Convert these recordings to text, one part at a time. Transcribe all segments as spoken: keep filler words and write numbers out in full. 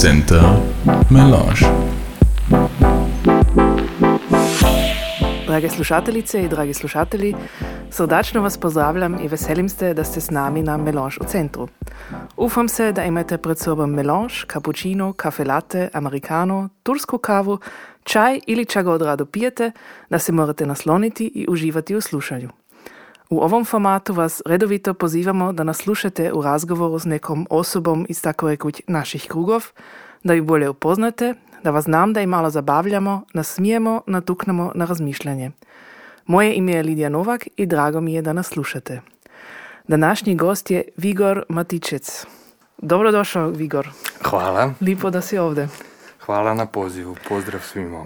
centar.melange. Drage slušateljice i dragi slušatelji, srdačno vas pozdravljam i veselim se da ste s nami na Melange u centru. Upam se da imate pred sobom melange, kapučino, kafe latte, americano, tursku kavu, čaj ili čega od rado pijete, da se morate nasloniti i uživati u slušanju. U ovom formatu vas redovito pozivamo da nas slušate u razgovoru s nekom osobom iz tako rekuć naših krugov, da ju bolje upoznate, da vas znam da i malo zabavljamo, nasmijemo, natuknemo na razmišljanje. Moje ime je Lidija Novak i drago mi je da nas slušate. Današnji gost je Vigor Matičec. Dobrodošao, Vigor. Hvala. Lijepo da si ovdje. Hvala na pozivu. Pozdrav svima.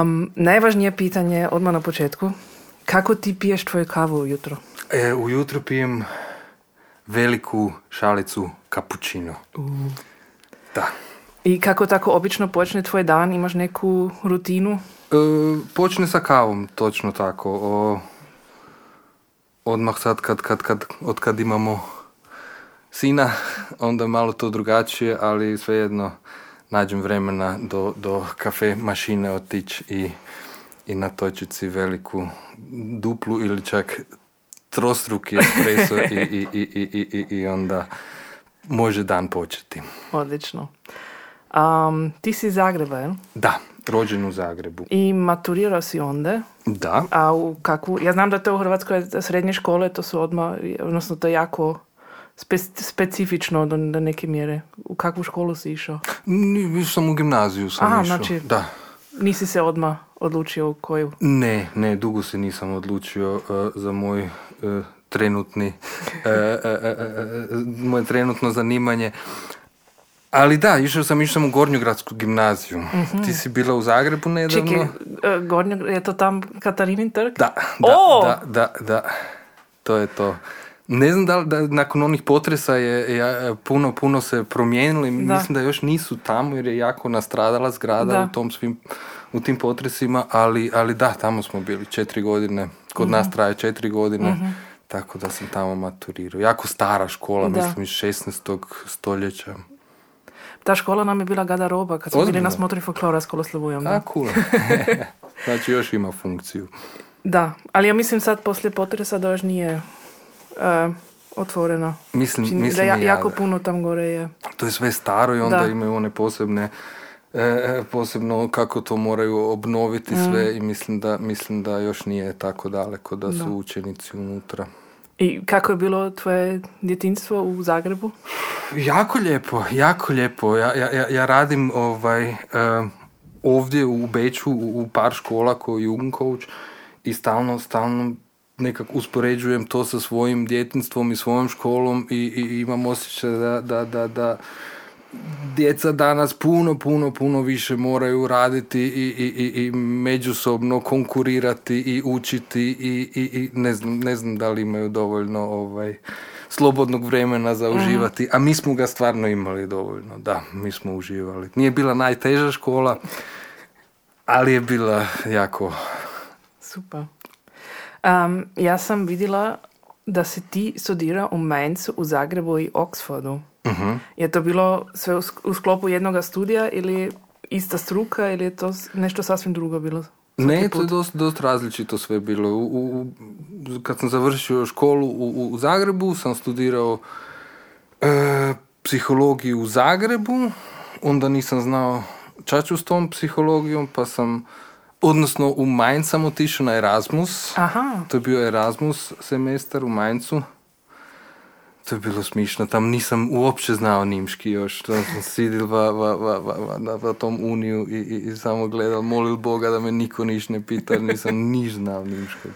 Um, najvažnije pitanje odmah na početku. Kako ti piješ tvoju kavu ujutro? E, ujutro pijem veliku šalicu kapučino. Uh. Da. I kako tako obično počne tvoj dan? Imaš neku rutinu? E, počne sa kavom, točno tako. O, odmah sad kad, kad, kad, od kad imamo sina, onda malo to drugačije, ali svejedno nađem vremena do, do kafe mašine otići i i natočiti si veliku duplu ili čak trostruki espresso i, i, i, i, i, i onda može dan početi. Odlično. Um, ti si iz Zagreba, je? Da, rođen u Zagrebu. I maturirao si onda? Da. A u kakvu? Ja znam da to u Hrvatskoj srednje škole, to su odmah, odnosno to je jako spe, specifično do, do neke mjere. U kakvu školu si išao? N, sam u gimnaziju sam Aha, išao. Znači, da. Nisi se odmah odlučio u koju? Ne, ne, dugo se nisam odlučio uh, za moj uh, trenutni uh, uh, uh, uh, moje trenutno zanimanje. Ali da, išao sam, išao sam u Gornjogradsku gimnaziju. Mm-hmm. Ti si bila u Zagrebu nedavno? Čekaj, uh, Gornjog, je to tam Katarinin trg? Da, da, oh! da, da, da. To je to. Ne znam da li da, nakon onih potresa je ja, puno, puno se promijenili. Da. Mislim da još nisu tamo jer je jako nastradala zgrada da. u tom svim u tim potresima, ali, ali da, tamo smo bili četiri godine. Kod mm-hmm. nas traje četiri godine, mm-hmm. tako da sam tamo maturirao. Jako stara škola, da. Mislim iz šesnaestog stoljeća. Ta škola nam je bila garderoba kad smo bili na smotri folklora s Koloslovojom. A, cool. Znači još ima funkciju. Da, ali ja mislim sad poslije potresa da još nije Uh, otvoreno. Mislim, Čini, mislim da ja, jako puno tam gore je. To je sve staro i onda da. imaju one posebne e, posebno kako to moraju obnoviti mm. sve i mislim da, mislim da još nije tako daleko da, da su učenici unutra. I kako je bilo tvoje djetinjstvo u Zagrebu? Jako lijepo, jako lijepo. Ja, ja, ja radim ovaj, eh, ovdje u Beču u, u par škola kao jugendcoach i stalno, stalno nekako uspoređujem to sa svojim djetinjstvom i svojom školom i, i imam osjećaj da, da, da, da djeca danas puno, puno, puno više moraju raditi i, i, i međusobno konkurirati i učiti i, i, i ne znam, ne znam da li imaju dovoljno ovaj, slobodnog vremena za uživati, a mi smo ga stvarno imali dovoljno, da, mi smo uživali. Nije bila najteža škola, ali je bila jako... Super. Um, ja sam vidjela da se ti studira u Mainzu, u Zagrebu i Oxfordu. Uh-huh. Je to bilo sve u sklopu jednog studija ili ista struka ili je to nešto sasvim drugo bilo? Ne, to je dosta, dosta različito sve bilo. U, u, kad sam završio školu u, u Zagrebu sam studirao e, psihologiju u Zagrebu. Onda nisam znao šta ću s tom psihologijom pa sam... Odnosno, u Mainz sam otišao na Erasmus. Aha. To je bio Erasmus semestar u Mainzu. To je bilo smišno. Tam nisam uopće znao nimški još. Tam sam sidil va, va, va, va, va, na, na tom uniju i, i, i samo gledal. Molil Boga da me niko niš ne pita. Nisam niš znao nimškog.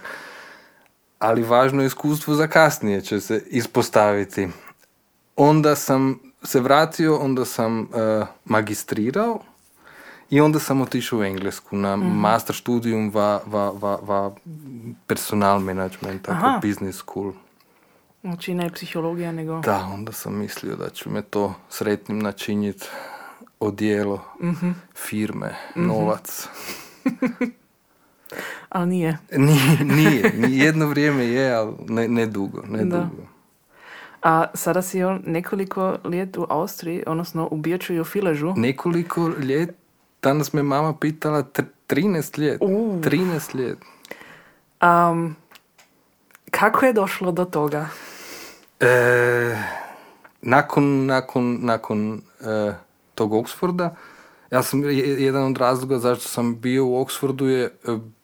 Ali važno je iskustvo za kasnije će se ispostaviti. Onda sam se vratio, onda sam uh, magistrirao. I onda sam otišao u Englesku na mm. master studijum va, va, va, va personal management, tako Aha. business school. Znači ne psihologija nego... Da, onda sam mislio da ću me to sretnim načiniti odijelo, mm-hmm. firme, mm-hmm. novac. Ali nije. Nije, nije. Jedno vrijeme je, ali ne, ne dugo, ne da. dugo. A sada si on nekoliko ljet u Austriji, odnosno u Beču i u Filežu. Nekoliko ljet, danas me mama pitala, trinaest ljet. Uh. trinaest ljet. Um, kako je došlo do toga? E, nakon nakon, nakon e, tog Oxforda, ja sam, jedan od razloga zašto sam bio u Oxfordu je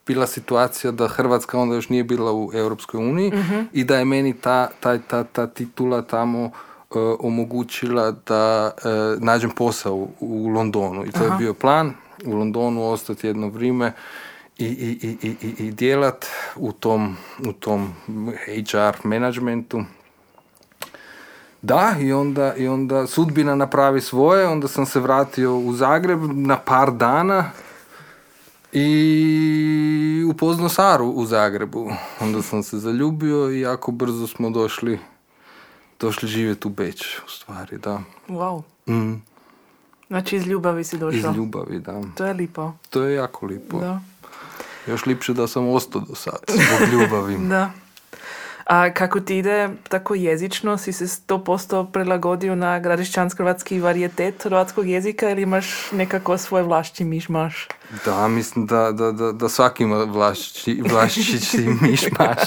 bila situacija da Hrvatska onda još nije bila u Europskoj uniji, mm-hmm. i da je meni ta, ta, ta, ta titula tamo uh, omogućila da uh, nađem posao u, u Londonu. I to Aha. je bio plan, u Londonu ostati jedno vrijeme i, i, i, i, i, i djelat u tom, u tom H R managementu. Da, i onda, i onda sudbina napravi svoje, onda sam se vratio u Zagreb na par dana i upoznao Saru u Zagrebu. Onda sam se zaljubio i jako brzo smo došli, došli živjeti u Beč, u stvari, da. Wow. Mm. Znači iz ljubavi si došao? Iz ljubavi, da. To je lipo. To je jako lipo. Da. Još lipše da sam ostao do sad, zbog ljubavi. Da. A kako ti ide tako jezično? Si se sto posto prilagodio na gradišćansko-hrvatski varijetet hrvatskog jezika ili imaš nekako svoj vlašći mišmaš? Da, mislim da, da, da, da svaki ima vlašći, vlašći mišmaš.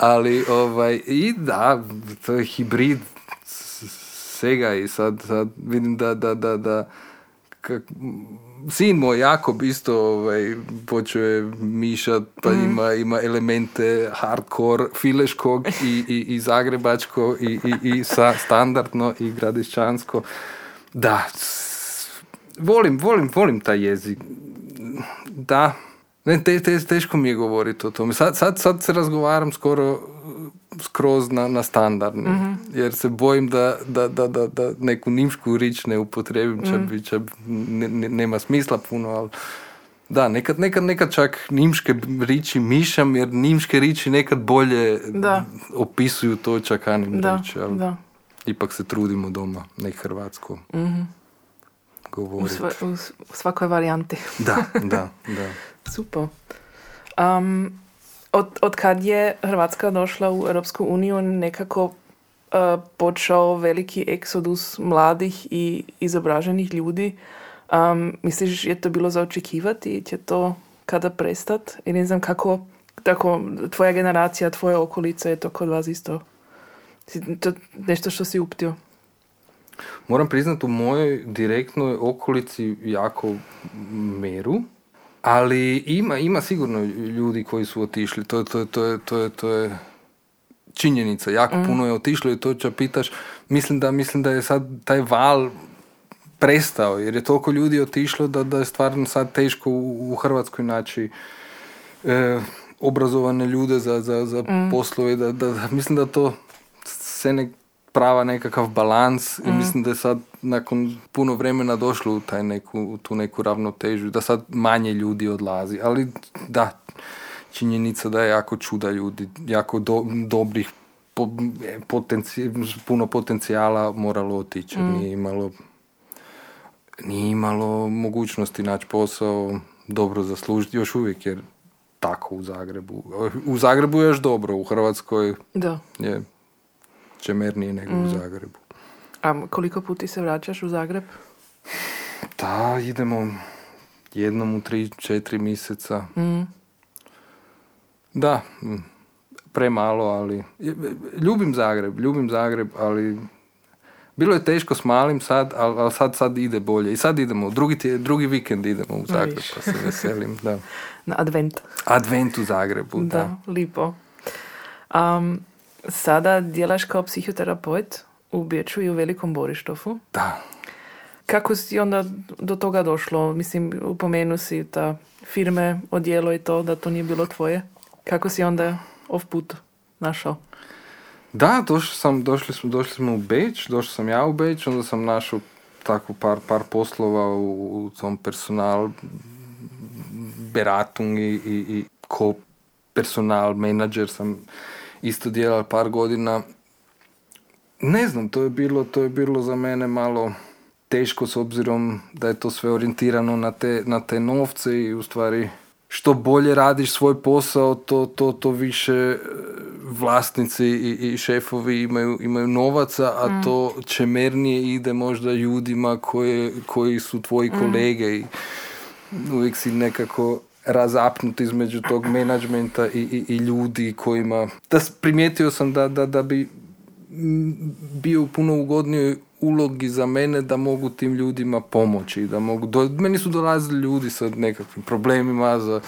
Ali ovaj, i da, to je hibrid svega i sad, sad vidim da, da, da, da kak... Sin moj, Jakob, isto ovaj, počeo je mišat, pa mm. ima, ima elemente hardcore, fileškog i, i, i zagrebačko i, i, i sa standardno i gradišćansko. Da, volim, volim, volim taj jezik. Da, ne, te, te, teško mi je govoriti o tome. Sad, sad, sad se razgovaram skoro skroz na, na standardni, mm-hmm. jer se bojim da, da, da, da, da neku nimšku rič ne upotrebim, mm. čak ne, ne, nema smisla puno, ali da, nekad, nekad, nekad čak nimške riči mišam, jer nimške riči nekad bolje da. opisuju to čakanim da, riči, ali da. ipak se trudimo doma, nek hrvatsko mm-hmm. govoriti. U, sva, u, u svakoj varijanti. Da, da, da. Super. Um, Od, od kad je Hrvatska došla u Europsku uniju, nekako uh, počeo veliki eksodus mladih i izobraženih ljudi. Um, misliš, je to bilo za očekivati? Će to kada prestati? I ne znam kako tako, tvoja generacija, tvoja okolica je to kod vas isto. To nešto što si uptio. Moram priznati, u mojoj direktnoj okolici jako meru. Ali ima, ima sigurno ljudi koji su otišli, to je, to je, to je, to je, to je činjenica, jako mm. puno je otišlo i to će pitaš, mislim da, mislim da je sad taj val prestao, jer je toliko ljudi otišlo da, da je stvarno sad teško u, u Hrvatskoj naći e, obrazovane ljude za, za, za mm. poslove, da, da, da, mislim da to se ne prava nekakav balans mm. i mislim da je sad nakon puno vremena došlo u, taj neku, u tu neku ravnotežu, da sad manje ljudi odlazi. Ali da, činjenica da je jako čuda ljudi, jako do, dobrih, po, potenci, puno potencijala moralo otići. Mm. Nije imalo, nije imalo mogućnosti naći posao, dobro zaslužiti, još uvijek jer tako u Zagrebu. U Zagrebu je još dobro, u Hrvatskoj da. je čemernije nego mm. u Zagrebu. A koliko puti se vraćaš u Zagreb? Da, idemo jednom u tri, četiri mjeseca. Mm. Da, premalo, ali... Ljubim Zagreb, ljubim Zagreb, ali... Bilo je teško s malim sad, ali al sad, sad ide bolje. I sad idemo, drugi, drugi vikend idemo u Zagreb, Viš. pa se veselim. Da. Na Advent. Advent u Zagrebu, da. Da, lipo. Um, sada djelaš kao psihoterapeut u Beču i u Velikom Borištofu. Da. Kako si onda do toga došlo? Mislim, upomenu si ta firme, odjelo i to, da to nije bilo tvoje. Kako si onda ov put našao? Da, došli, sam, došli, smo, došli smo u Beč, došao sam ja u Beč, onda sam našao tako par, par poslova u, u tom personal beratung i, i, i ko personal menadžer sam isto djelal par godina. Ne znam, to je bilo, to je bilo za mene malo teško s obzirom da je to sve orijentirano na te, na te novce i u stvari što bolje radiš svoj posao, to, to, to više vlasnici i, i šefovi imaju, imaju novaca, a mm. to čemernije ide možda ljudima koje, koji su tvoji mm. kolege i uvijek si nekako razapnut između tog menadžmenta i, i, i ljudi kojima... Da, primijetio sam da, da, da bi bio puno ugodnijoj ulogi za mene da mogu tim ljudima pomoći. Da mogu do... Meni su dolazili ljudi sa nekakvim problemima za...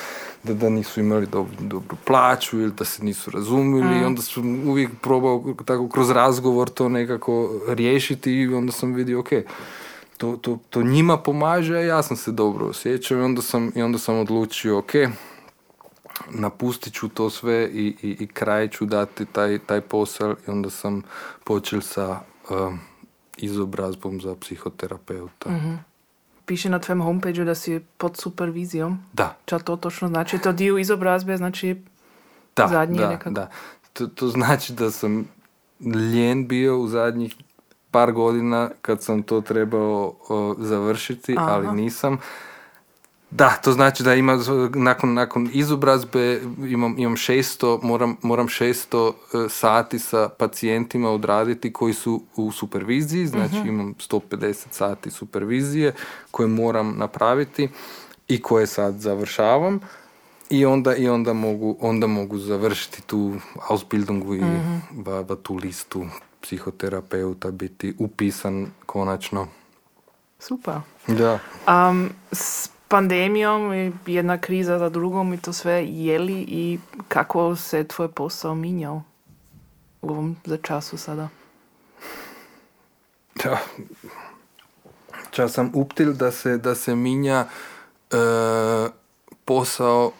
da, da nisu imali dob... dobru plaću ili da se nisu razumili mm. i onda sam uvijek probao tako kroz razgovor to nekako riješiti i onda sam vidio ok, to, to, to njima pomaže, a ja sam se dobro osjećao i onda sam, i onda sam odlučio ok, napustit ću to sve i, i, i kraj ću dati taj, taj posao i onda sam počel sa um, izobrazbom za psihoterapeuta. Mm-hmm. Piše na tvojem homepageu da si pod supervizijom. Da. Ča to točno znači? To dio izobrazbe znači da, zadnji da, nekako? Da, da. To, to znači da sam lijen bio u zadnjih par godina kad sam to trebao o, završiti, aha, ali nisam. Da, to znači da ima, nakon, nakon izobrazbe imam, imam šesto, moram, moram šesto uh, sati sa pacijentima odraditi koji su u superviziji, znači uh-huh. imam sto pedeset sati supervizije koje moram napraviti i koje sad završavam i onda, i onda, mogu, onda mogu završiti tu Ausbildungu i uh-huh. ba, ba, tu listu psihoterapeuta, biti upisan konačno. Super. Da. Um, s- pandemijom i jedna kriza za drugom i to sve, je li i kako se tvoj posao minjao u ovom za času sada? Da. Čas sam uptil da se, da se minja e, posao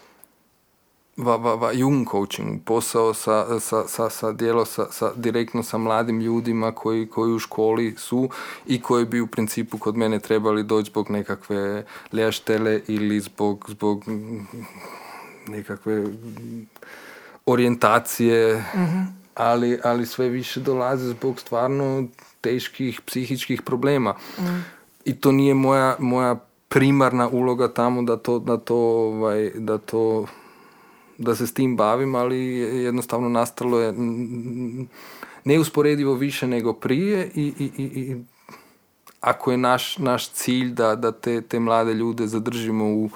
va, va, va, jung coaching, posao sa, sa, sa, sa djelo sa, sa, direktno sa mladim ljudima koji, koji u školi su i koji bi u principu kod mene trebali doći zbog nekakve ljaštele ili zbog, zbog nekakve orijentacije, mm-hmm. ali, ali sve više dolaze zbog stvarno teških psihičkih problema. Mm. I to nije moja, moja primarna uloga tamo da to, da to, ovaj, da to da se s tim bavim, ali jednostavno nastalo je neusporedivo više nego prije i, i, i, i ako je naš, naš cilj da, da te, te mlade ljude zadržimo u,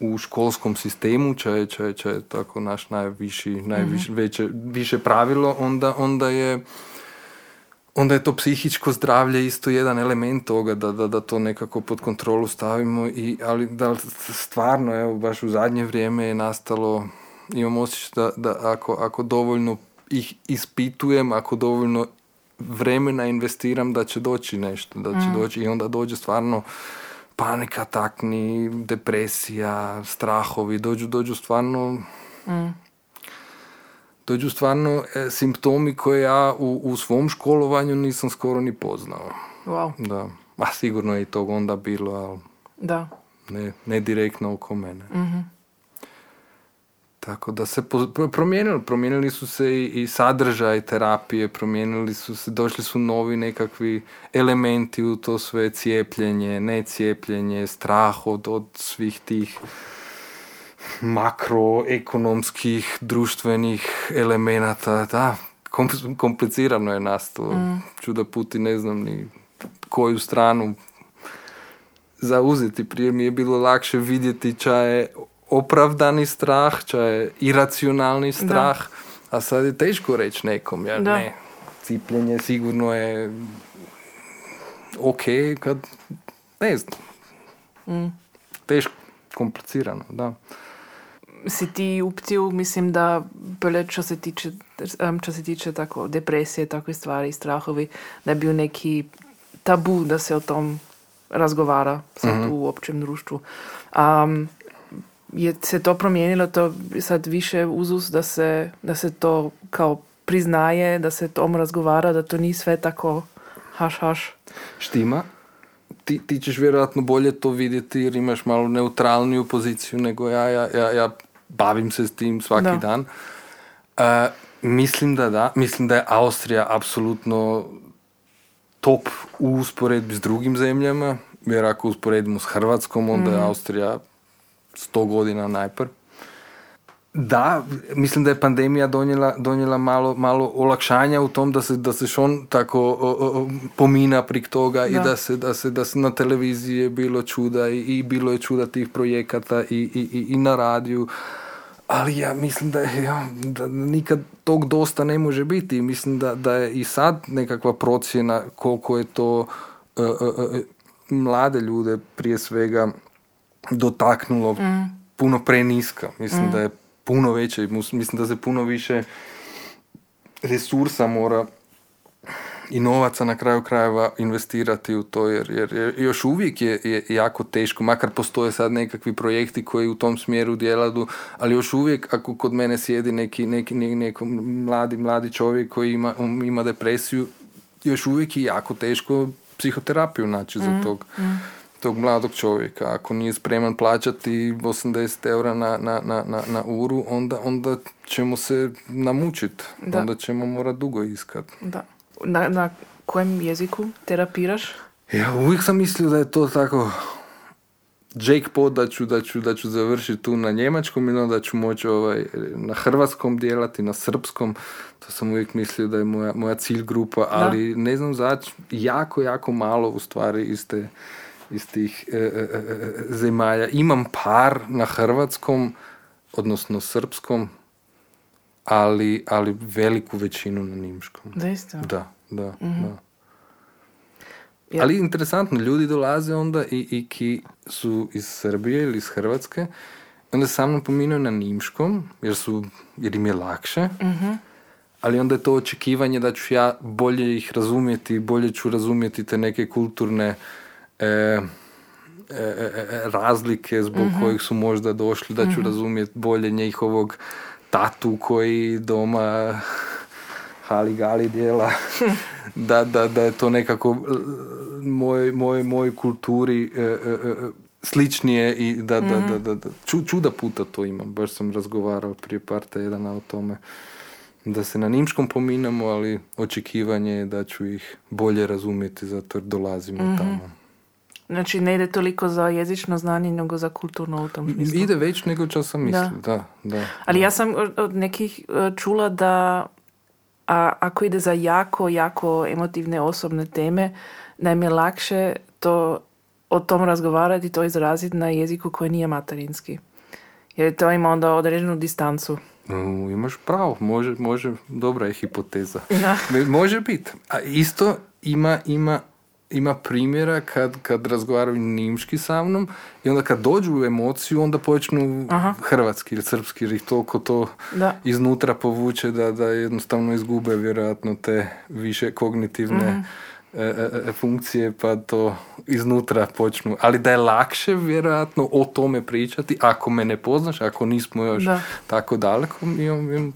u školskom sistemu, čaj, čaj, čaj, tako naš najviši, najviše, mm-hmm. veće, više pravilo, onda, onda je onda je to psihičko zdravlje isto jedan element toga da, da, da to nekako pod kontrolu stavimo i, ali da stvarno evo, baš u zadnje vrijeme je nastalo, imam osjećaj da, da ako, ako dovoljno ih ispitujem, ako dovoljno vremena investiram da će doći nešto, da će mm. doći i onda dođe stvarno panika, takni, depresija, strahovi, dođu, dođu stvarno mm. dođu stvarno e, simptomi koje ja u, u svom školovanju nisam skoro ni poznao. Wow. Da. A sigurno je i to onda bilo, ali da. Ne, ne direktno oko mene. Mm-hmm. Tako da se po, promijenili. Promijenili su se i, i sadržaj terapije, promijenili su se, došli su novi nekakvi elementi u to sve, cijepljenje, necijepljenje, strah od, od svih tih makroekonomskih, društvenih elemenata, da, komplicirano je nastalo. Mm. Čuda puti ne znam ni koju stranu zauzeti. Prije mi je bilo lakše vidjeti ča je opravdani strah, ča je iracionalni strah, da. A sad je teško reći nekom, jer da. Ne, cipljenje sigurno je ok, kad ne znam. Mm. Teško, komplicirano, da. Si ti uptil, mislim da bolje što se tiče, što se tiče tako depresije, takve stvari, strahovi, da je bio neki tabu da se o tom razgovara sad mm-hmm. u općem društvu. Um, je se to promijenilo, to sad više uzus da se, da se to kao priznaje, da se tom razgovara, da to nije sve tako haš haš. Štima. Ti, ti ćeš vjerojatno bolje to vidjeti jer imaš malo neutralniju poziciju nego ja, ja, ja, ja bavim se s tim svaki da. Dan. Uh, mislim da da, mislim da je Austrija apsolutno top u usporedbi s drugim zemljama, jer ako usporedimo s Hrvatskom, onda mm. je Austrija sto godina najprv. Da, mislim da je pandemija donijela, donijela malo, malo olakšanja u tom da se, da se šon tako o, o, pomina prik toga da. I da se, da, se, da se na televiziji je bilo čuda i, i bilo je čuda tih projekata i, i, i na radiju. Ali ja mislim da, je, da nikad tog dosta ne može biti. Mislim da, da je i sad nekakva procjena koliko je to uh, uh, uh, mlade ljude prije svega dotaknulo mm. puno preniska. Mislim mm. da je puno veće, mislim da se puno više resursa mora i novaca na kraju krajeva investirati u to, jer, jer još uvijek je, je jako teško, makar postoje sad nekakvi projekti koji u tom smjeru djelaju, ali još uvijek ako kod mene sjedi neki, neki, neki mladi, mladi čovjek koji ima, ima depresiju, još uvijek je jako teško psihoterapiju naći mm. za tog. Mm. tog mladog čovjeka. Ako nije spreman plaćati osamdeset eura na, na, na, na uru, onda, onda ćemo se namučiti. Da. Onda ćemo morati dugo iskati. Da. Na, na kojem jeziku terapiraš? Ja uvijek sam mislio da je to tako jackpot, da ću, da ću, da ću završiti tu na njemačkom ili da ću moći ovaj, na hrvatskom djelati, na srpskom. To sam uvijek mislio da je moja, moja cilj grupa, ali da. Ne znam zač, jako, jako malo u stvari iste iz tih e, e, zemalja. Imam par na hrvatskom, odnosno srpskom, ali, ali veliku većinu na njemačkom. Zaista? Da, da, mm-hmm. da. Ja. Ali interesantno, ljudi dolaze onda i, i ki su iz Srbije ili iz Hrvatske, onda se sa mnom pominju na njemačkom, jer, su, jer im je lakše, mm-hmm. ali onda je to očekivanje da ću ja bolje ih razumjeti, bolje ću razumjeti te neke kulturne E, e, razlike zbog mm-hmm. kojih su možda došli, da ću mm-hmm. razumjeti bolje njihovog tatu koji doma hali gali djela da, da, da je to nekako moj, moj, moj kulturi e, e, sličnije i da, mm-hmm. da, da, da. Ču, čuda puta to imam, baš sam razgovarao prije par tjedana o tome da se na njemačkom pominamo, ali očekivanje je da ću ih bolje razumjeti zato jer dolazimo mm-hmm. tamo. Znači ne ide toliko za jezično znanje nego za kulturno u tom smislu. Ide već nego što sam mislila, da. da, da ali da. Ja sam od nekih čula da a, ako ide za jako, jako emotivne osobne teme, nam je lakše to, o tom razgovarati i to izraziti na jeziku koji nije materinski. Jer to ima onda određenu distancu. U, imaš pravo, može, može, dobra je hipoteza. Da. Može biti. A isto ima, ima, ima primjera kad, kad razgovaraju njimški sa mnom i onda kad dođu u emociju, onda počnu aha. hrvatski ili srpski, jer ih toliko to da. Iznutra povuče da, da jednostavno izgube vjerojatno te više kognitivne mm-hmm. funkcije, pa to iznutra počnu. Ali da je lakše vjerojatno o tome pričati ako me ne poznaš, ako nismo još da. Tako daleko,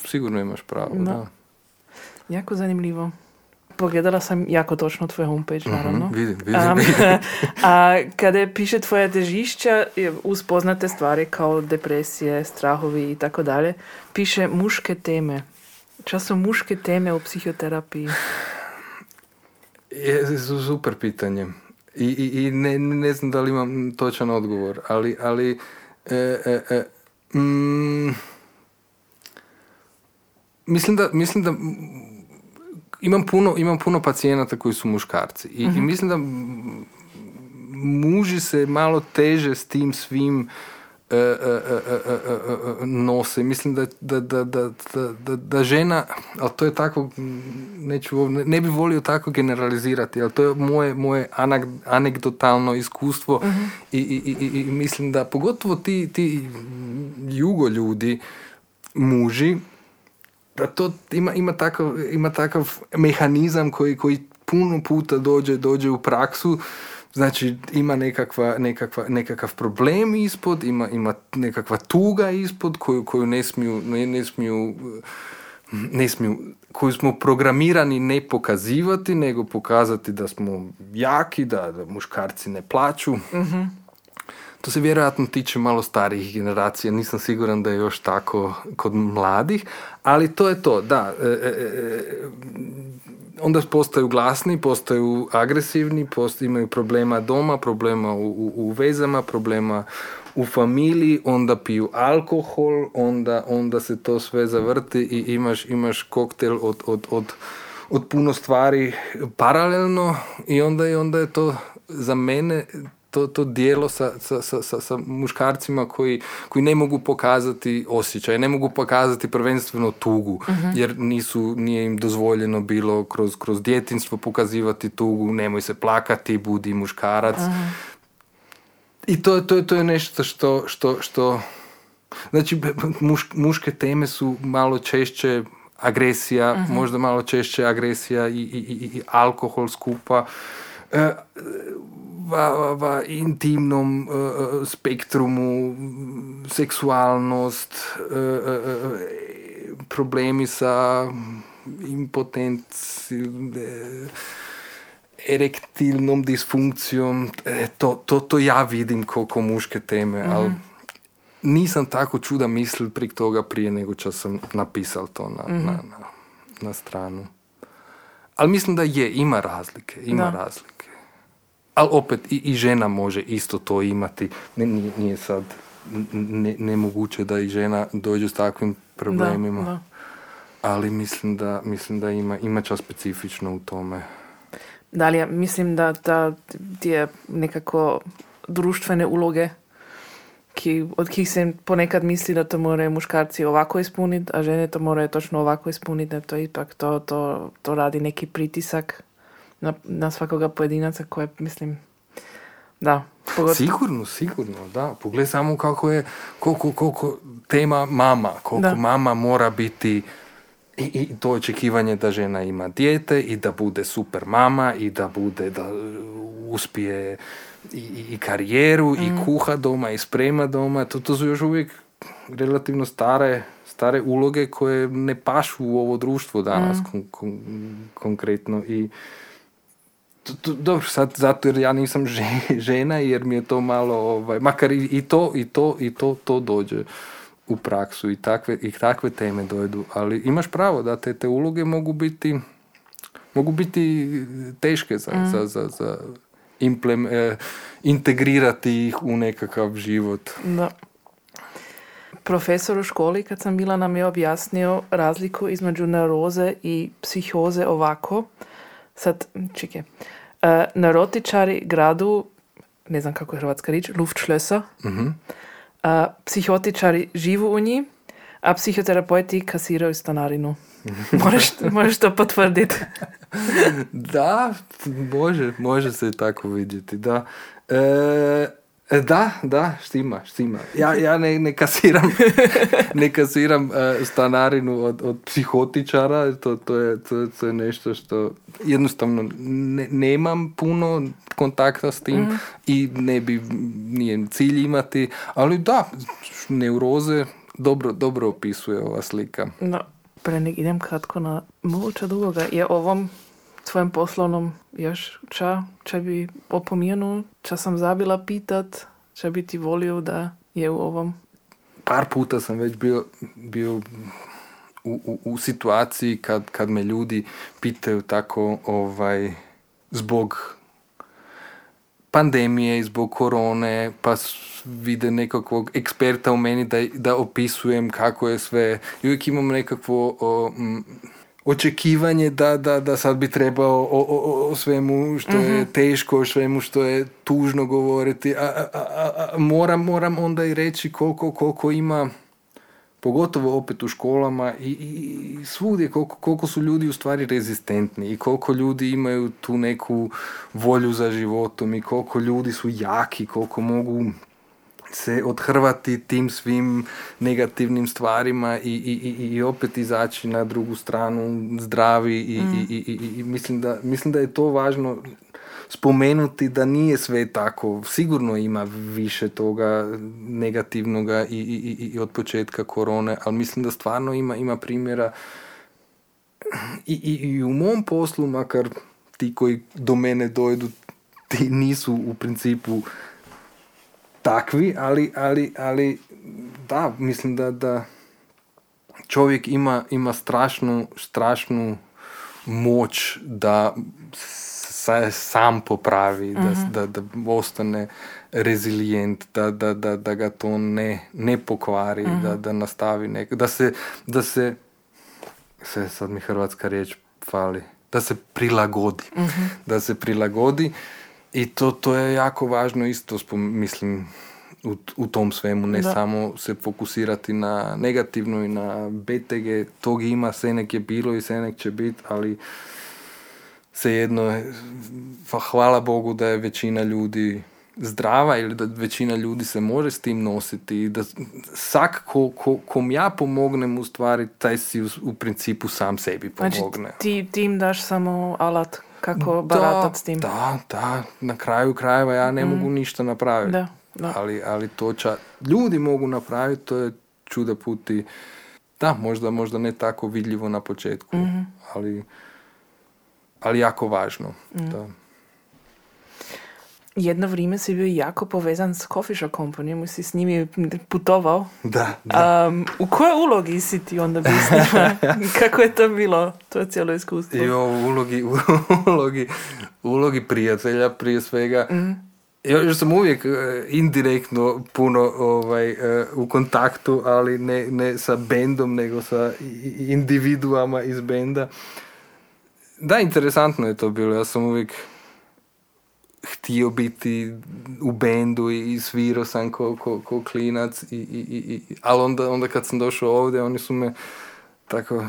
sigurno imaš pravo. Da. Da. Jako zanimljivo. Pogledala sam jako točno tvoj homepage, naravno. Mm-hmm, vidim, vidim. Um, a kada piše tvoja težišća uz poznate stvari kao depresije, strahovi i tako dalje, piše muške teme. Čas su muške teme u psihoterapiji? Je super pitanje i, i, i ne, ne znam da li imam točan odgovor, ali, ali e, e, e, mm, mislim da, mislim da imam, puno, imam puno pacijenata koji su muškarci i, mm-hmm. i mislim da muži se malo teže s tim svim e, e, e, e, e, nose. Mislim da, da, da, da, da, da žena, ali to je tako, neću, ne bi volio tako generalizirati, ali to je moje, moje anegdotalno iskustvo mm-hmm. I, i, i, i mislim da pogotovo ti, ti jugo ljudi, muži, da to ima, ima, takav, ima takav mehanizam koji, koji puno puta dođe, dođe u praksu. Znači ima nekakva, nekakva, nekakav problem ispod, ima, ima nekakva tuga ispod koju, koju ne smiju, ne, ne smiju, ne smiju, koju smo programirani ne pokazivati, nego pokazati da smo jaki, da, da muškarci ne plaču. Mm-hmm. To se vjerojatno tiče malo starijih generacija, nisam siguran da je još tako kod mladih, ali to je to, da. E, e, onda postaju glasni, postaju agresivni, postaju, imaju problema doma, problema u, u, u vezama, problema u familiji, onda piju alkohol, onda, onda se to sve zavrti i imaš, imaš koktel od, od, od, od puno stvari paralelno i onda, i onda je to za mene to, to dijelo sa, sa, sa, sa muškarcima koji, koji ne mogu pokazati osjećaj, ne mogu pokazati prvenstveno tugu, uh-huh. jer nisu, nije im dozvoljeno bilo kroz, kroz djetinjstvo pokazivati tugu, nemoj se plakati, budi muškarac. Uh-huh. I to, to, to je nešto što... što, što znači, muš, muške teme su malo češće agresija, uh-huh. možda malo češće agresija i, i, i, i alkohol skupa. E, Va, va, intimnom uh, spektrumu, seksualnost, uh, uh, problemi sa impotencijom, uh, erektilnom disfunkcijom, e, to, to, to ja vidim koliko muške teme, mm-hmm. ali nisam tako čuda mislil prik toga prije nego što sam napisal to na, mm-hmm. na, na, na stranu. Ali mislim da je, ima razlike, ima da. razlike. Ali opet i, i žena može isto to imati. Ne, nije, nije sad ne, nemoguće da i žena dođe s takvim problemima. Da, da. Ali mislim da, mislim da ima, ima čas specifično u tome. Dalje, mislim da, da je nekako društvene uloge ki, od kih se ponekad misli da to moraju muškarci ovako ispuniti, a žene to moraju točno ovako ispuniti, da to ipak to, to, to radi neki pritisak Na, na svakoga pojedinaca koje, mislim, da. Pogotovo. Sigurno, sigurno, da. Pogled samo kako je, koliko, koliko tema mama, koliko da. mama mora biti i, i to očekivanje da žena ima dijete i da bude super mama i da bude, da uspije i, i karijeru mm. i kuha doma i sprema doma. To, to su još uvijek relativno stare stare uloge koje ne pašu u ovo društvo danas mm. kon, kon, konkretno i dobro, sad zato jer ja nisam žena jer mi je to malo, ovaj, makar i, i to, i to, i to, to dođe u praksu i takve, i takve teme dojdu, ali imaš pravo da te, te uloge mogu biti mogu biti teške za, mm. za, za, za implem, eh, integrirati ih u nekakav život. Da. Profesor u školi kad sam bila nam je objasnio razliku između neuroze i psihoze ovako. Sad, čekaj, uh, narotičari gradu, ne znam kako je hrvatska rič, luftschlösser, mm-hmm. uh, psihotičari živu u njih, a psihoterapeuti kasiraju stanarinu. Možeš, možeš to potvrditi? Da, može, može se tako vidjeti, da. E, da, da, štima, štima. Ja, ja ne, ne kasiram, ne kasiram uh, stanarinu od, od psihotičara, to, to, je, to, to je nešto što jednostavno ne, nemam puno kontakta s tim mm. i ne bi, nije cilj imati, ali da, neuroze dobro, dobro opisuje ova slika. No, pre nek idem kratko na moguća dugoga, je ovom svojim poslovnom još ča, če bi opomjenu, ča sam zabila pitat, če bi ti volio da je u ovom? Par puta sam već bio, bio u, u, u situaciji kad, kad me ljudi pitaju tako ovaj, zbog pandemije i zbog korone, pa vide nekakvog eksperta u meni da, da opisujem kako je sve. I uvijek imam nekakvo... O, m, očekivanje da, da, da sad bi trebao o, o, o svemu što mm-hmm. je teško, o svemu što je tužno govoriti, a, a, a, a moram, moram onda i reći koliko, koliko ima, pogotovo opet u školama i, i svugdje, koliko, koliko su ljudi u stvari rezistentni i koliko ljudi imaju tu neku volju za životom i koliko ljudi su jaki, koliko mogu se odhrvati tim svim negativnim stvarima i, i, i opet izaći na drugu stranu zdravi i, mm. i, i, i, i mislim, da, mislim da je to važno spomenuti da nije sve tako. Sigurno ima više toga negativnoga i, i, i od početka korone, ali mislim da stvarno ima, ima primjera i, i, i u mom poslu, makar ti koji do mene dojdu ti nisu u principu takvi, ali, ali, ali da, mislim da, da čovjek ima, ima strašnu, strašnu moć da se sam popravi, mm-hmm. da, da, da ostane rezilijent, da, da, da, da ga to ne, ne pokvari, mm-hmm. da, da nastavi nek... Da se, da se, se sad mi hrvatska riječ fali, da se prilagodi. Mm-hmm. Da se prilagodi i to, to je jako važno isto, spom, mislim, u, u tom svemu. Ne da. Samo se fokusirati na negativno i na B T G, tog ima, sve nek je bilo i sve nek će biti, ali svejedno, hvala Bogu da je većina ljudi zdrava ili da većina ljudi se može s tim nositi i da sak ko, ko, kom ja pomognem u stvari, taj si u, u principu sam sebi pomogne. Znači ti, ti im daš samo alat kako baratati s tim. Da, da, na kraju krajeva ja ne mm. mogu ništa napraviti. Da, da. Ali, ali to ča, ljudi mogu napraviti, to je čuda puti. Da, možda, možda ne tako vidljivo na početku, mm-hmm. ali... ali jako važno. Mm. Da. Jedno vrijeme si bio jako povezan s Coffee Shop Company, si s njimi putovao. Da, da. Um, u kojoj ulogi si ti onda bio s njima? Kako je to bilo, to cijelo iskustvo? Jo, ulogi, ulogi, ulogi prijatelja prije svega. Mm. Još sam uvijek indirektno puno ovaj, u kontaktu, ali ne, ne sa bendom, nego sa individuama iz benda. Da, interesantno je to bilo. Ja sam uvijek htio biti u bendu i svirao sam ko, ko, ko klinac. I, i, i, ali onda, onda kad sam došao ovdje, oni su me tako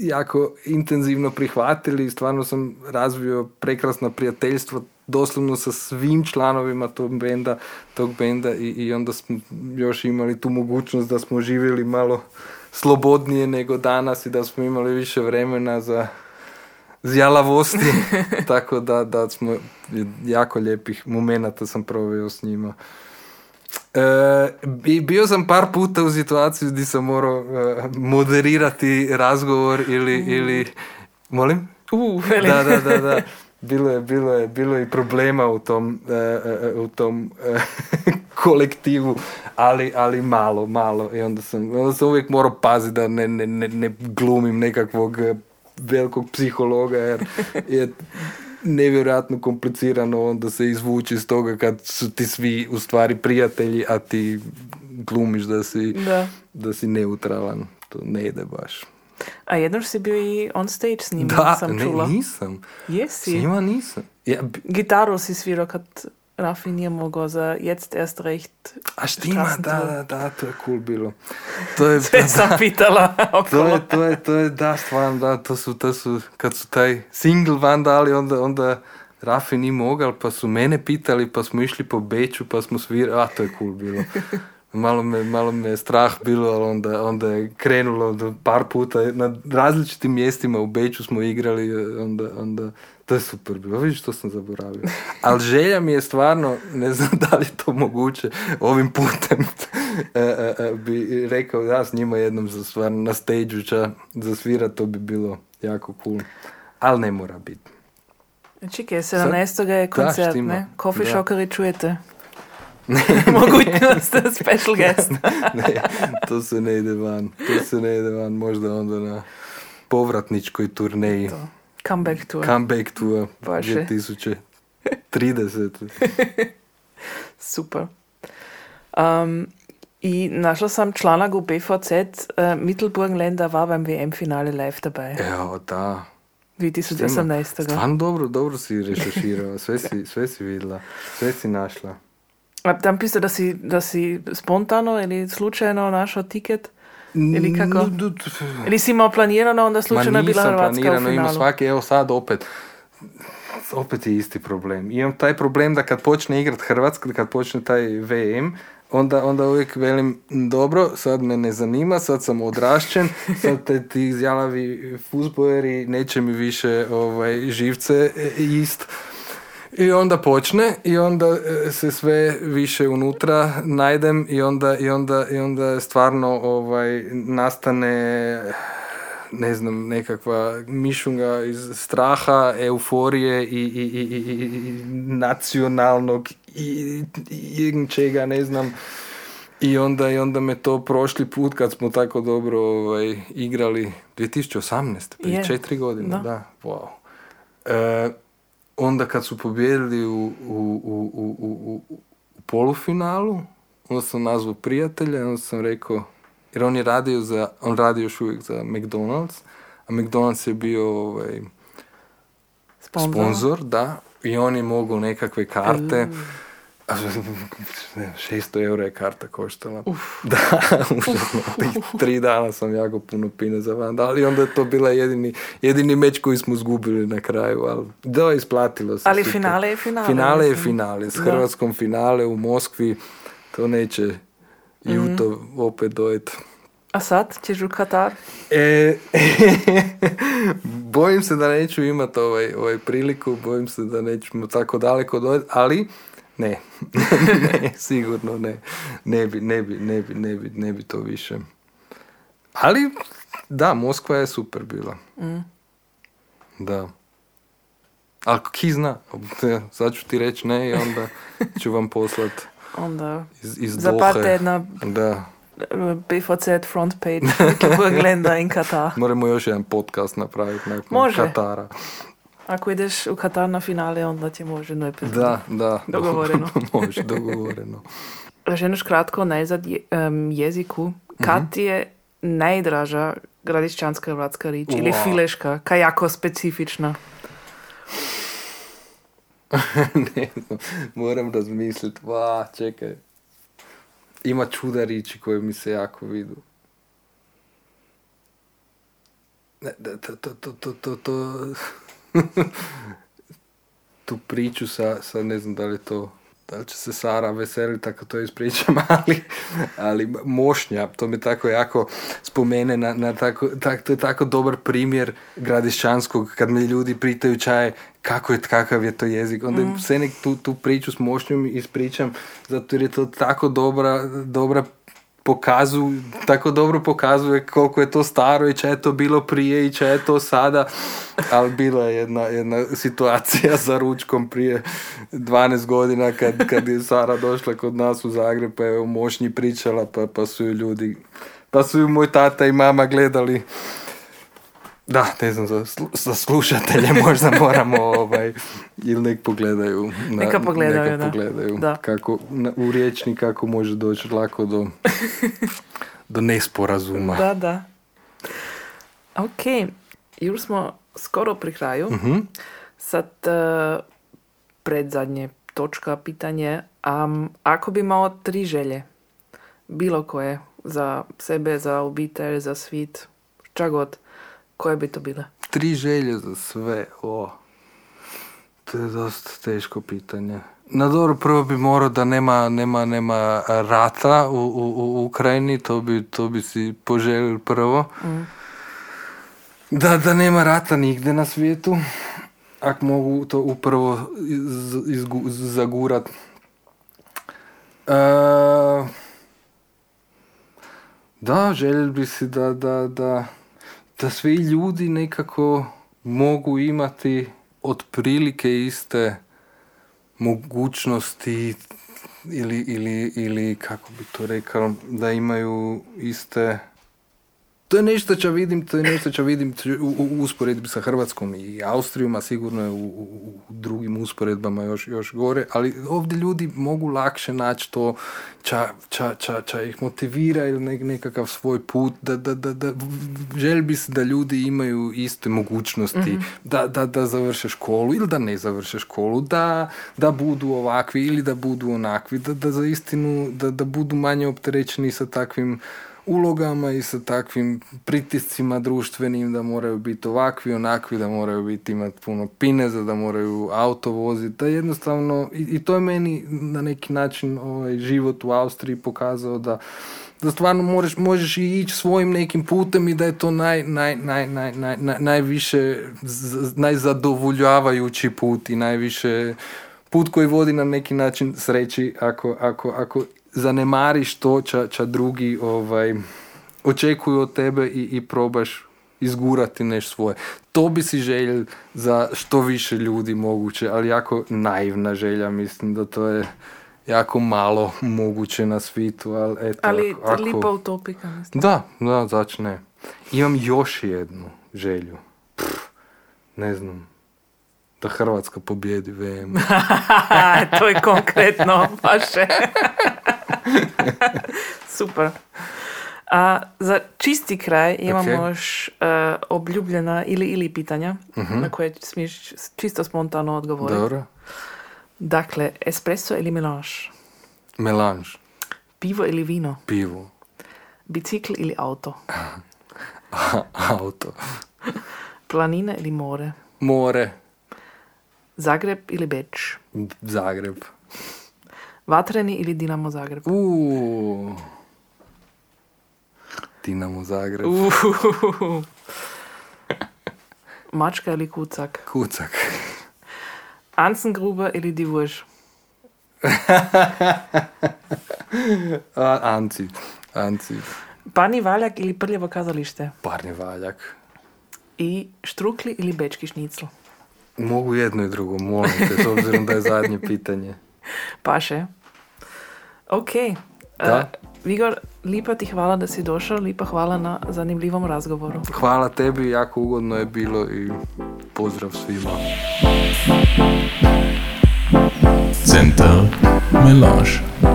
jako intenzivno prihvatili i stvarno sam razvio prekrasno prijateljstvo doslovno sa svim članovima tog benda, tog benda i, i onda smo još imali tu mogućnost da smo živjeli malo slobodnije nego danas i da smo imali više vremena za zjalavosti. Tako da, da smo jako lijepih momenata sam proveo s njima. E, bio sam par puta u situaciji gdje sam morao uh, moderirati razgovor ili... Mm. ili... Molim? Uh, da, da, da, da. Bilo je, bilo je, bilo je problema u tom, uh, uh, u tom uh, kolektivu, ali, ali malo, malo. I onda sam, onda sam uvijek morao paziti da ne, ne, ne, ne glumim nekakvog velikog psihologa, jer je nevjerojatno komplicirano onda se izvući iz toga kad su ti svi u stvari prijatelji, a ti glumiš da si, da. Da si neutralan. To ne ide baš. A jednom si bio i on stage s njima, da, sam čula. Da, ne, nisam. Jesi? S njima nisam. Ja, b... Gitaru si svirao kad Rafi nije mogao za jetzt erst recht. A štima, da, da, da, to je cool bilo. To je, sve da, sam pitala okolo. To je, to je, to je, da, stvarno, da, to su, to su, kad su taj single van dali, onda, onda Rafi nije mogao, pa su mene pitali, pa smo išli po Beču, pa smo svirali, a to je cool bilo. Malo me, malo me je strah bilo, ali onda, onda je krenulo par puta. Na različitim mjestima u Beču smo igrali, onda, onda to je super bilo. Vidiš što sam zaboravio. Ali želja mi je stvarno, ne znam da li to moguće, ovim putem bi rekao da s njima jednom za stvarno na stage-u ča zasvirati, to bi bilo jako cool. Ali ne mora biti. Čekaj, sedamnaestog je koncert, da, ne? Coffee Shokeri čujete. Mogućnost special guest. Ne, to se ne ide van. To se ne ide van. Možda onda na povratničkoj turneji. To. Comeback tour. Comeback tour. Baše. dvije tisuće trideset. Super. Um, I našla sam članak u B V Z. Uh, Mittelburgenländer war beim W M-Finale live dabei. Ja, da. dvije tisuće osamnaeste. Stvarno dobro, dobro si rešeširala. Sve si, sve si videla. Sve si našla. Tam piše da si, da si spontano ili slučajno našao tiket ili kako? Ili si imao planirano, onda slučajno je bila Hrvatska u finalu? Ma nisam planirano, imao svaki, evo sad opet. Opet je isti problem. Imam taj problem da kad počne igrat Hrvatska, kad počne taj V M, onda, onda uvijek velim, dobro, sad me ne zanima, sad sam odrašćen, sad te ti izjalavi fuzbojeri, neće mi više ovaj, živce ist. I onda počne i onda se sve više unutra najdem i onda, i onda, i onda stvarno ovaj, nastane ne znam, nekakva mišunga iz straha, euforije i, i, i, i nacionalnog i, i čega ne znam. I onda, i onda me to prošli put kad smo tako dobro ovaj, igrali dvije tisuće osamnaeste prije yeah. četiri godine, da. da. Wow. E, onda kad su pobijedili u, u, u, u, u, u polufinalu, onda sam nazvao prijatelja, onda sam rekao, jer on je radio za, on radi još uvijek za McDonald's, a McDonald's je bio ovaj, sponzor. sponzor, da, i on je mogao nekakve karte. Mm. šesto eura je karta koštala. Uf. Da, užasno. Tri dana sam jako puno pine za van. Ali onda je to bila jedini, jedini meč koji smo zgubili na kraju. Ali da, isplatilo se. Ali super. Finale je finale. Finale je finale. S Hrvatskom da. Finale u Moskvi. To neće i u to mm-hmm. opet dojeti. A sad ćeš u Katar? E, bojim se da neću imati ovaj, ovaj priliku. Bojim se da nećemo tako daleko dojeti. Ali... Ne. ne, sigurno ne. Ne bi, ne bi, ne bi, ne bi, ne bi to više. Ali, da, Moskva je super bila. Mm. Da. Ali ki zna, sad ću ti reći ne i onda ću vam poslat onda iz, iz Dohe. Zaparte na da. B F C front page Glenda in Katar. Moramo još jedan podcast napraviti nakon Može. Katara. Ako ideš u Katar na finale, onda ti može jednu epizodu. Da, da. Dogovoreno. može, dogovoreno. Ženoš kratko najzad je, um, jeziku. Kad ti je najdraža gradišćanska vratska rič wow. ili fileška? Kaj jako specifična? ne znam. Moram razmisliti. Va, čekaj. Ima čuda riči koje mi se jako vidu. Ne, to, to, to, to, to, to... tu priču sa, sa, ne znam da li to, da li će se Sara veseliti ako to ispričam, ali, ali mošnja, to mi tako jako spomene, na, na tako, tak, to je tako dobar primjer gradišćanskog, kad me ljudi pitaju čaj, kako je, kakav je to jezik, onda mm. se nek tu, tu priču s mošnjom ispričam, zato jer je to tako dobra, dobra pokazu, tako dobro pokazuje koliko je to staro i če je to bilo prije i če je to sada, ali bila je jedna, jedna situacija za ručkom prije dvanaest godina kad, kad je Sara došla kod nas u Zagreb pa je o mošnji pričala pa, pa su ju ljudi, pa su ju moj tata i mama gledali. Da, ne znam, za, slu, za slušatelje možda moramo ovaj, ili nek pogledaju. Na, neka pogledaju, neka da. pogledaju da. Kako, na, u riječni kako može doći lako do, do nesporazuma. Da, da. Ok, još smo skoro pri kraju. Mm-hmm. Sad uh, predzadnje točka, pitanje. Um, ako bi imao tri želje, bilo koje, za sebe, za obitelj, za svit, šta god, koje bi to bile? Tri želje za sve. O. To je dosta teško pitanje. Na dobro, prvo bi morao da nema, nema, nema rata u, u, u Ukrajini. To bi, to bi si poželio prvo. Mm. Da, da nema rata nigde na svijetu. Ako mogu to upravo izgu, zagurat. E, da, želio bi si da... da, da da svi ljudi nekako mogu imati otprilike iste mogućnosti ili, ili, ili kako bi to rekao, da imaju iste... To je nešto što vidim, to je nešto što vidim u, u usporedbi sa Hrvatskom i Austrijom, a sigurno je u, u drugim usporedbama još, još gore, ali ovdje ljudi mogu lakše naći to ča, ča, ča, ča ih motivira ili nekakav svoj put, da, da, da, da želi bi se da ljudi imaju iste mogućnosti, mm-hmm. da, da, da završe školu ili da ne završe školu, da, da budu ovakvi ili da budu onakvi, da, da za istinu, da, da budu manje opterećeni sa takvim ulogama i sa takvim pritiscima društvenim, da moraju biti ovakvi, onakvi, da moraju biti imati puno pineza, da moraju auto voziti, da jednostavno, i, i to je meni na neki način ovaj, život u Austriji pokazao da, da stvarno moraš, možeš ići svojim nekim putem i da je to naj, naj, naj, naj, naj, naj, najviše z, najzadovoljavajući put i najviše put koji vodi na neki način sreći ako, ako, ako zanemariš to ča, ča drugi ovaj, očekuju od tebe i, i probaš izgurati nešto svoje. To bi si želj za što više ljudi moguće, ali jako naivna želja, mislim da to je jako malo moguće na svijetu. Ali, eto, ali ako... lipa utopika. Mislim. Da, da, začne. Imam još jednu želju. Pff, ne znam. Da Hrvatska pobjedi V M. To je konkretno vaše. Super. A za čisti kraj imamo okay. još uh, obljubljena ili ili pitanja uh-huh. na koje smiješ čisto spontano odgovoriti. Dobro. Dakle, espresso ili melange? Melange. Pivo ili vino? Pivo. Bicikl ili auto? Auto. Planina ili more? More. Zagreb ili Beč? Zagreb. Vatreni ili Dinamo Zagreb? Uuu. Dinamo Zagreb. Uuu. Mačka ili kucak? Kucak. Anzengruber ili die Wurst? Anci. Anci. Parni valjak ili prljavo kazalište? Parni valjak. I štrukli ili bečki šnicl? Mogu jedno i drugo, molim te, s obzirom da je zadnje pitanje. Paše. Ok. Da? Uh, Vigor, lipa ti hvala da si došao, lipa hvala na zanimljivom razgovoru. Hvala tebi, jako ugodno je bilo i pozdrav svima. Centar.melange